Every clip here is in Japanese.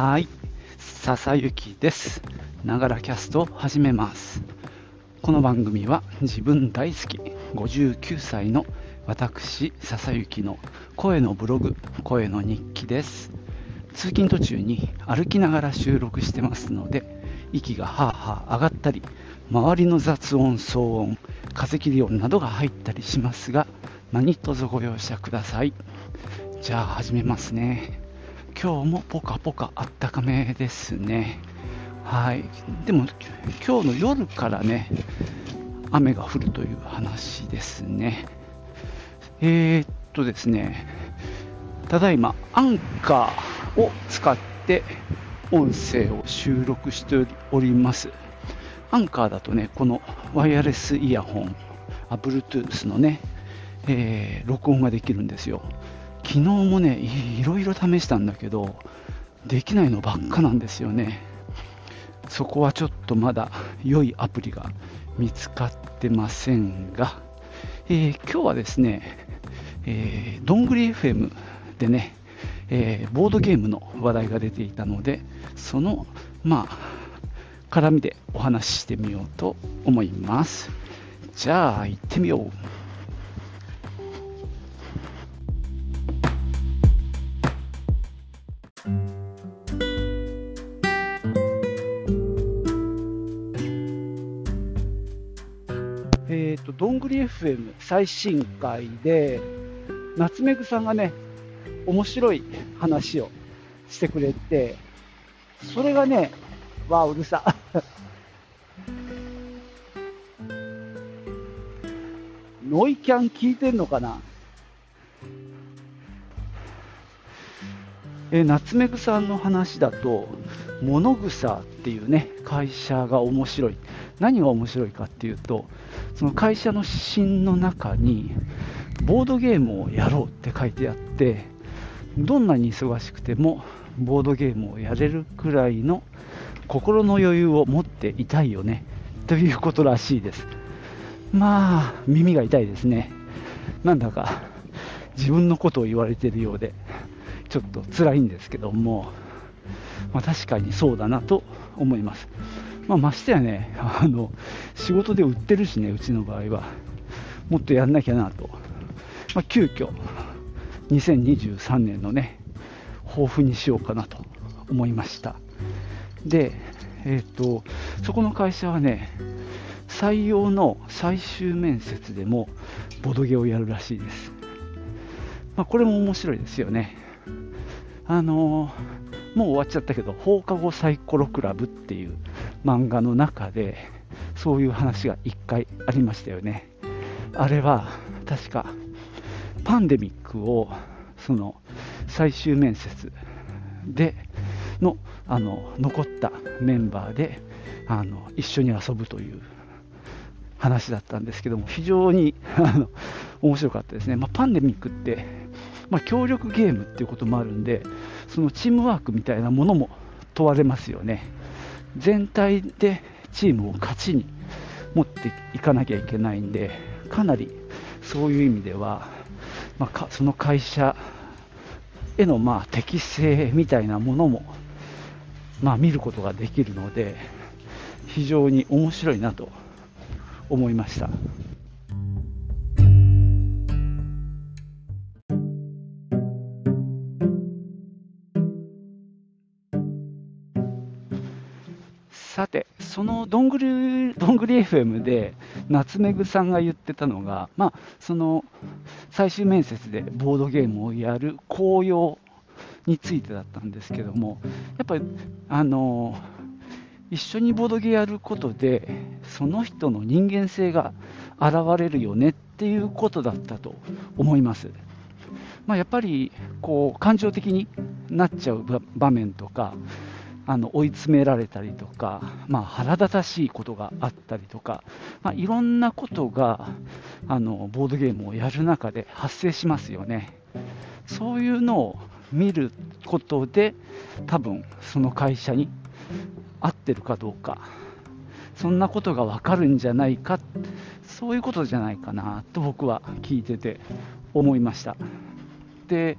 はい、笹雪です。ながらキャストを始めます。この番組は自分大好き59歳の私笹雪の声のブログ、声の日記です。通勤途中に歩きながら収録してますので、息がハーハー上がったり、周りの雑音、騒音、風切り音などが入ったりしますが、何卒ご容赦ください。じゃあ始めますね。今日もポカポカあったかめですね。はい。でも今日の夜からね、雨が降るという話ですね。ですね、ただいまアンカーを使って音声を収録しております。アンカーだとね、このワイヤレスイヤホン、Bluetooth のね、録音ができるんですよ。昨日もね、いろいろ試したんだけど、できないのばっかなんですよね。そこはちょっとまだ良いアプリが見つかってませんが、今日はですね、どんぐり FM でね、ボードゲームの話題が出ていたので、その絡みでお話ししてみようと思います。じゃあ行ってみよう。どんぐり FM 最新回で夏目ぐさんがね、面白い話をしてくれて、それがね、わあうるさノイキャン聞いてんのかな。夏目ぐさんの話だと、モノグサっていうね、会社が面白い。何が面白いかっていうと、その会社の指針の中にボードゲームをやろうって書いてあって、どんなに忙しくてもボードゲームをやれるくらいの心の余裕を持っていたいよねということらしいです。まあ耳が痛いですね。なんだか自分のことを言われているようでちょっと辛いんですけども、確かにそうだなと思います。ましてやね、仕事で売ってるしね、うちの場合はもっとやんなきゃなと、急遽2023年のね、抱負にしようかなと思いました。で、そこの会社はね、採用の最終面接でもボドゲをやるらしいです。これも面白いですよね。もう終わっちゃったけど、放課後サイコロクラブっていう漫画の中でそういう話が1回ありましたよね。あれは確かパンデミックをその最終面接での、残ったメンバーで一緒に遊ぶという話だったんですけども、非常に面白かったですね。パンデミックって、協力ゲームっていうこともあるんで、そのチームワークみたいなものも問われますよね。全体でチームを勝ちに持っていかなきゃいけないんで、かなりそういう意味では、その会社への適性みたいなものも見ることができるので、非常に面白いなと思いました。さて、そのどんぐり FM で夏目ぐさんが言ってたのが、その最終面接でボードゲームをやる効用についてだったんですけども、やっぱり一緒にボードゲームやることでその人の人間性が現れるよねっていうことだったと思います。やっぱりこう感情的になっちゃう場面とか、追い詰められたりとか、腹立たしいことがあったりとか、いろんなことがボードゲームをやる中で発生しますよね。そういうのを見ることで、多分その会社に合ってるかどうか、そんなことが分かるんじゃないか、そういうことじゃないかなと僕は聞いてて思いました。で、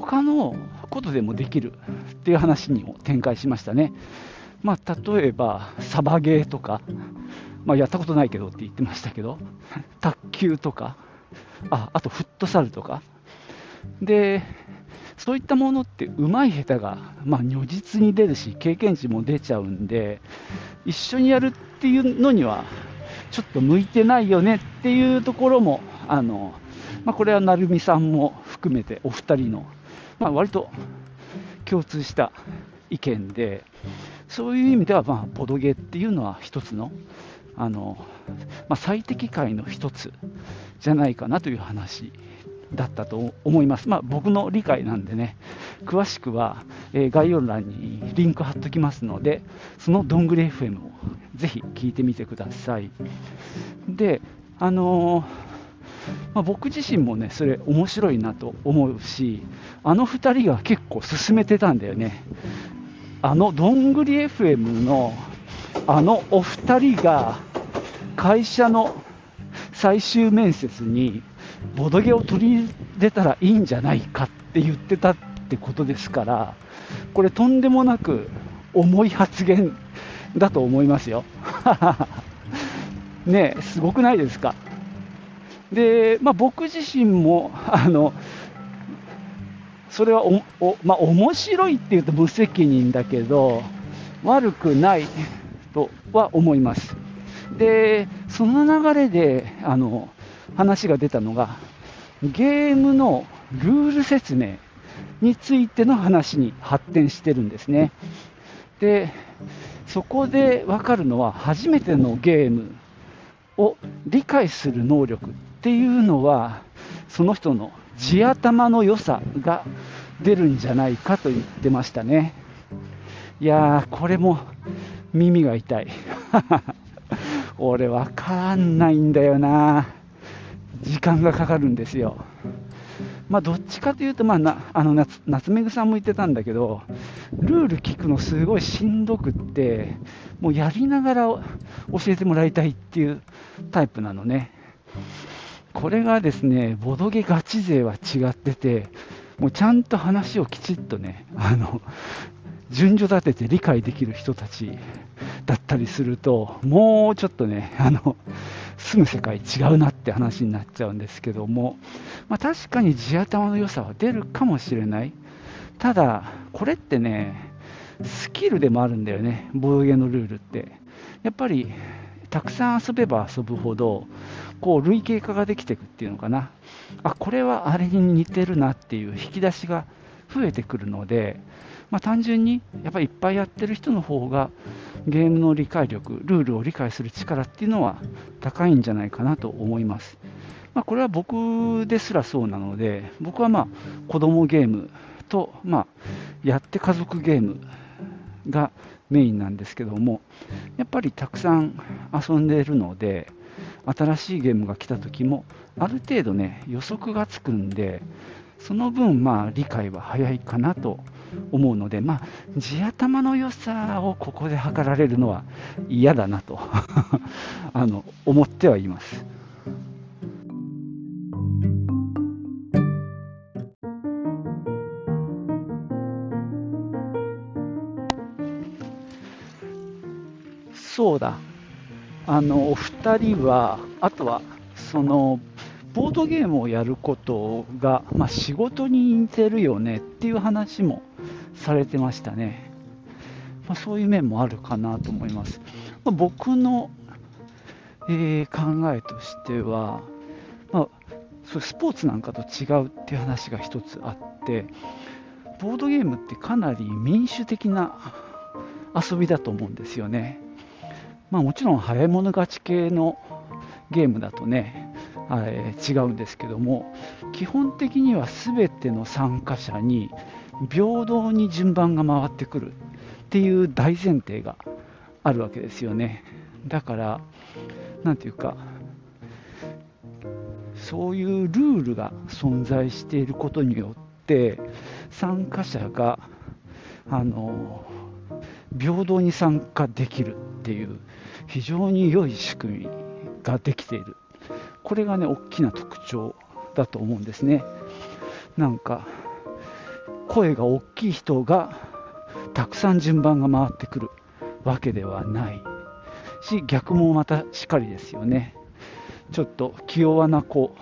他のことでもできるっていう話にも展開しましたね。まあ、例えばサバゲーとか、まあ、やったことないけどって言ってましたけど、卓球とか、あとフットサルとかで、そういったものって上手い下手が、まあ、如実に出るし経験値も出ちゃうんで、一緒にやるっていうのにはちょっと向いてないよねっていうところも、まあ、これは成美さんも含めてお二人の、まあ、割と共通した意見で、そういう意味では、まあ、ボドゲっていうのは一つの、まあ、最適解の一つじゃないかなという話だったと思います。まあ、僕の理解なんでね、詳しくは、概要欄にリンク貼っときますので、そのどんぐり FM をぜひ聞いてみてください。で、まあ、僕自身もねそれ面白いなと思うし、あの2人が結構進めてたんだよね。あのどんぐり FM のあのお二人が会社の最終面接にボドゲを取り入れたらいいんじゃないかって言ってたってことですから、これとんでもなく重い発言だと思いますよねえ、すごくないですか。で、まあ、僕自身もそれはまあ、面白いっていうと無責任だけど悪くないとは思います。で、その流れで話が出たのがゲームのルール説明についての話に発展してるんですね。で、そこで分かるのは、初めてのゲームを理解する能力っていうのはその人の地頭の良さが出るんじゃないかと言ってましたね。いやー、これも耳が痛い俺分からないんだよな、時間がかかるんですよ。まあ、どっちかというと、まあ、夏目ぐさんも言ってたんだけど、ルール聞くのすごいしんどくって、もうやりながら教えてもらいたいっていうタイプなのね。これがですね、ボドゲガチ勢は違ってて、もうちゃんと話をきちっとね、順序立てて理解できる人たちだったりすると、もうちょっとね、住む世界違うなって話になっちゃうんですけども、まあ、確かに地頭の良さは出るかもしれない。ただこれってね、スキルでもあるんだよね。ボドゲのルールってやっぱりたくさん遊べば遊ぶほどこう類型化ができていくっていうのかな、これはあれに似てるなっていう引き出しが増えてくるので、まあ、単純にやっぱりいっぱいやってる人の方がゲームの理解力、ルールを理解する力っていうのは高いんじゃないかなと思います。まあ、これは僕ですらそうなので、僕はまあ子供ゲームと、まあ、やって家族ゲームがメインなんですけども、やっぱりたくさん遊んでいるので、新しいゲームが来た時もある程度ね予測がつくんで、その分まあ理解は早いかなと思うので、まあ、地頭の良さをここで測られるのは嫌だなと思ってはいます。そうだ、お二人は、あとはそのボードゲームをやることが、まあ、仕事に似てるよねっていう話もされてましたね。まあ、そういう面もあるかなと思います。まあ、僕の、考えとしては、まあ、スポーツなんかと違うっていう話が一つあって、ボードゲームってかなり民主的な遊びだと思うんですよね。まあ、もちろん早い者勝ち系のゲームだとね違うんですけども、基本的には全ての参加者に平等に順番が回ってくるっていう大前提があるわけですよね。だからなんていうか、そういうルールが存在していることによって参加者が平等に参加できるっていう非常に良い仕組みができている。これがね大きな特徴だと思うんですね。なんか声が大きい人がたくさん順番が回ってくるわけではないし、逆もまたしかりですよね。ちょっと気弱な子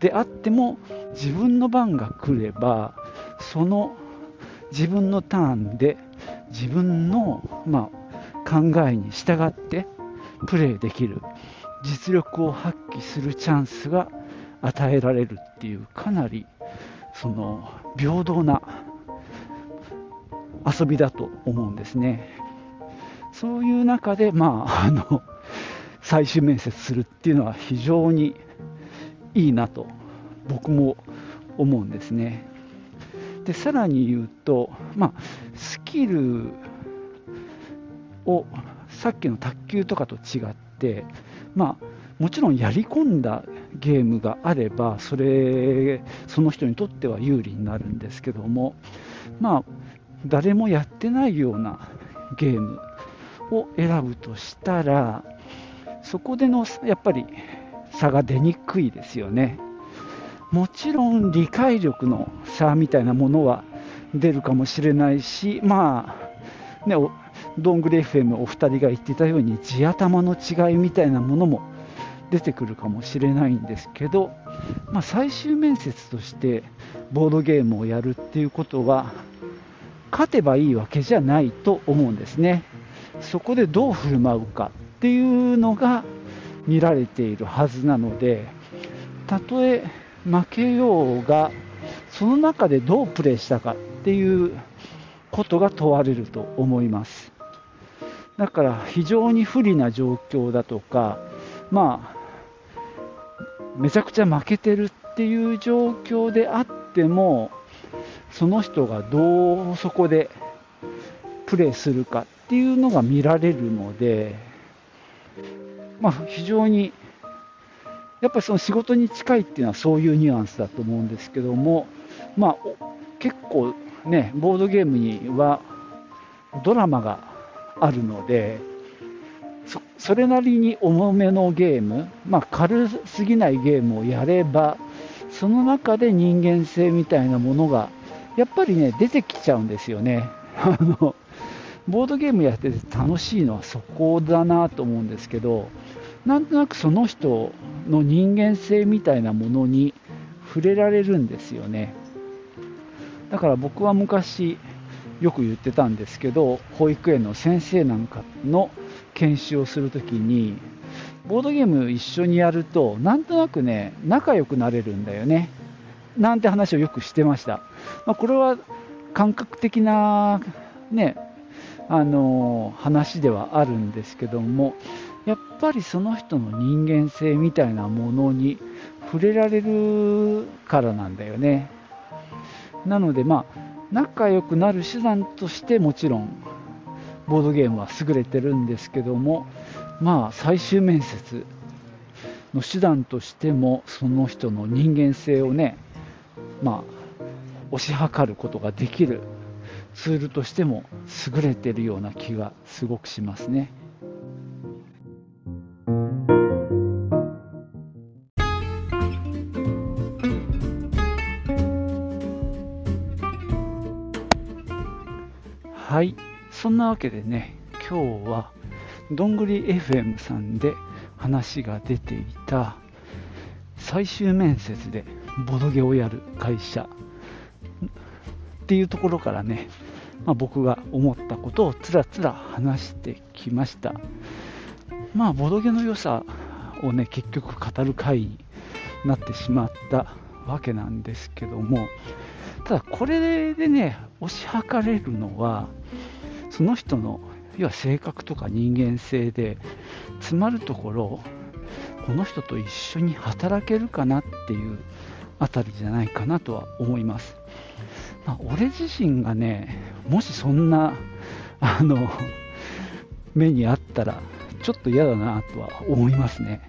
であっても自分の番が来れば、その自分のターンで自分の、考えに従ってプレーできる、実力を発揮するチャンスが与えられるっていう、かなりその平等な遊びだと思うんですね。そういう中で、最終面接するっていうのは非常にいいなと僕も思うんですね。でさらに言うと、スキルをさっきの卓球とかと違って、もちろんやり込んだゲームがあればその人にとっては有利になるんですけども、誰もやってないようなゲームを選ぶとしたら、そこでのやっぱり差が出にくいですよね。もちろん理解力の差みたいなものは出るかもしれないし、どんぐり FM お二人が言っていたように地頭の違いみたいなものも出てくるかもしれないんですけど、最終面接としてボードゲームをやるっていうことは勝てばいいわけじゃないと思うんですね。そこでどう振る舞うかっていうのが見られているはずなので、たとえ負けようがその中でどうプレーしたかっていうことが問われると思います。だから非常に不利な状況だとか、めちゃくちゃ負けてるっていう状況であっても、その人がどうそこでプレーするかっていうのが見られるので、非常にやっぱりその仕事に近いっていうのはそういうニュアンスだと思うんですけども、結構ね、ボードゲームにはドラマがあるので、それなりに重めのゲーム、軽すぎないゲームをやれば、その中で人間性みたいなものがやっぱりね出てきちゃうんですよね。ボードゲームやってて楽しいのはそこだなと思うんですけど、なんとなくその人の人間性みたいなものに触れられるんですよね。だから僕は昔よく言ってたんですけど、保育園の先生なんかの研修をするときにボードゲーム一緒にやるとなんとなくね仲良くなれるんだよねなんて話をよくしてました。これは感覚的なね話ではあるんですけども、やっぱりその人の人間性みたいなものに触れられるからなんだよね。なので仲良くなる手段としてもちろんボードゲームは優れてるんですけども、最終面接の手段としてもその人の人間性をね推し量ることができるツールとしても優れてるような気がすごくしますね。はい、そんなわけでね、今日はどんぐり FM さんで話が出ていた最終面接でボドゲをやる会社っていうところからね、僕が思ったことをつらつら話してきました。ボドゲの良さをね結局語る回になってしまったわけなんですけども、ただこれでね押し量れるのはその人の要は性格とか人間性で、詰まるところこの人と一緒に働けるかなっていうあたりじゃないかなとは思います。俺自身がねもしそんな目にあったらちょっと嫌だなとは思いますね。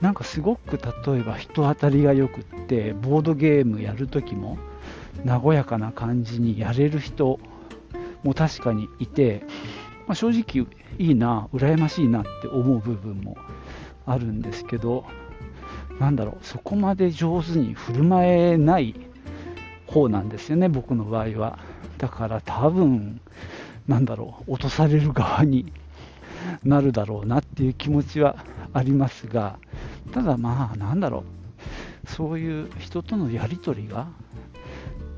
なんかすごく例えば人当たりがよくってボードゲームやるときも和やかな感じにやれる人も確かにいて、正直いいな羨ましいなって思う部分もあるんですけど、そこまで上手に振る舞えない方なんですよね、僕の場合は。だから多分なんだろう、落とされる側になるだろうなっていう気持ちはありますが、ただまあなんだろう、そういう人とのやり取りが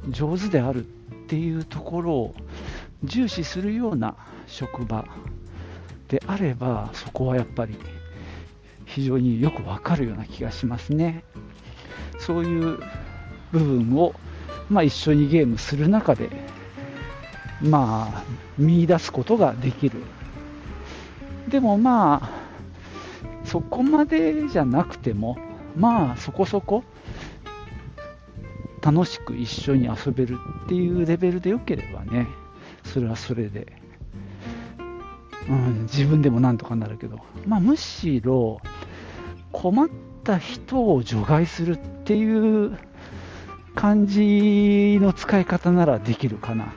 上手であるっていうところを重視するような職場であれば、そこはやっぱり非常によくわかるような気がしますね。そういう部分を、一緒にゲームする中で、見出すことができる。でもそこまでじゃなくても、そこそこ楽しく一緒に遊べるっていうレベルでよければね、それはそれで、自分でもなんとかなるけど、むしろ困った人を除外するっていう感じの使い方ならできるかな。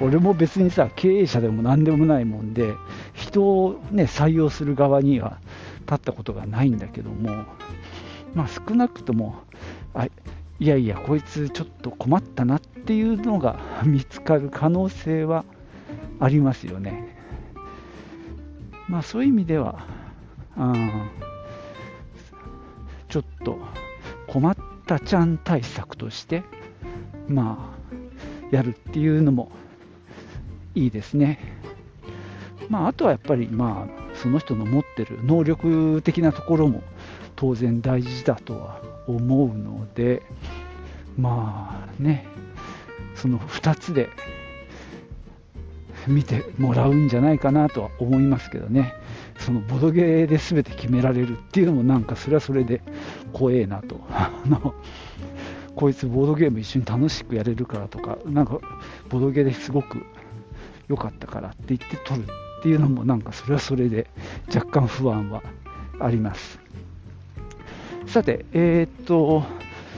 俺も別に経営者でも何でもないもんで、人をね採用する側には立ったことがないんだけども、少なくともいやいやこいつちょっと困ったなっていうのが見つかる可能性はありますよね。そういう意味では、ちょっと困ったちゃん対策としてやるっていうのもいいですね。あとはやっぱりその人の持ってる能力的なところも当然大事だとは思うので、その2つで見てもらうんじゃないかなとは思いますけどね。そのボドゲーで全て決められるっていうのもそれはそれで怖えなとこいつボードゲーム一緒に楽しくやれるからとか、ボドゲーですごく良かったからって言って取るっていうのもそれはそれで若干不安はあります。さて、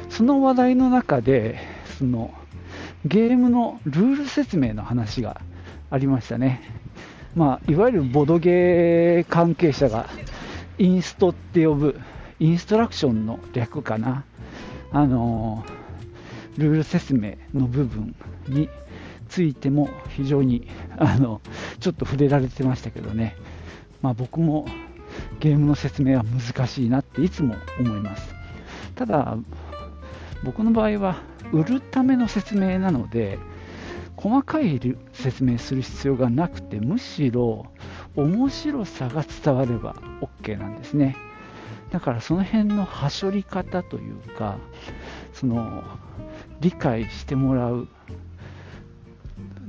その話題の中でそのゲームのルール説明の話がありましたね。いわゆるボドゲー関係者がインストって呼ぶインストラクションの略かな、ルール説明の部分についても非常にちょっと触れられてましたけどね、僕もゲームの説明は難しいなっていつも思います。ただ僕の場合は売るための説明なので、細かい説明する必要がなくて、むしろ面白さが伝われば OK なんですね。だからその辺のはしょり方というか、その理解してもらう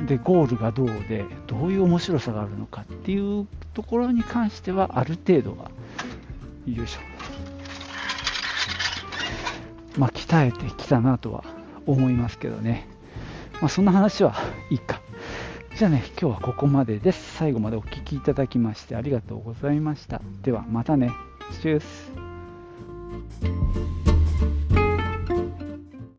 で、ゴールがどうでどういう面白さがあるのかっていうところに関してはある程度は鍛えてきたなとは思いますけどね。そんな話はいいか。じゃあね、今日はここまでです。最後までお聞きいただきましてありがとうございました。ではまたね。チュース。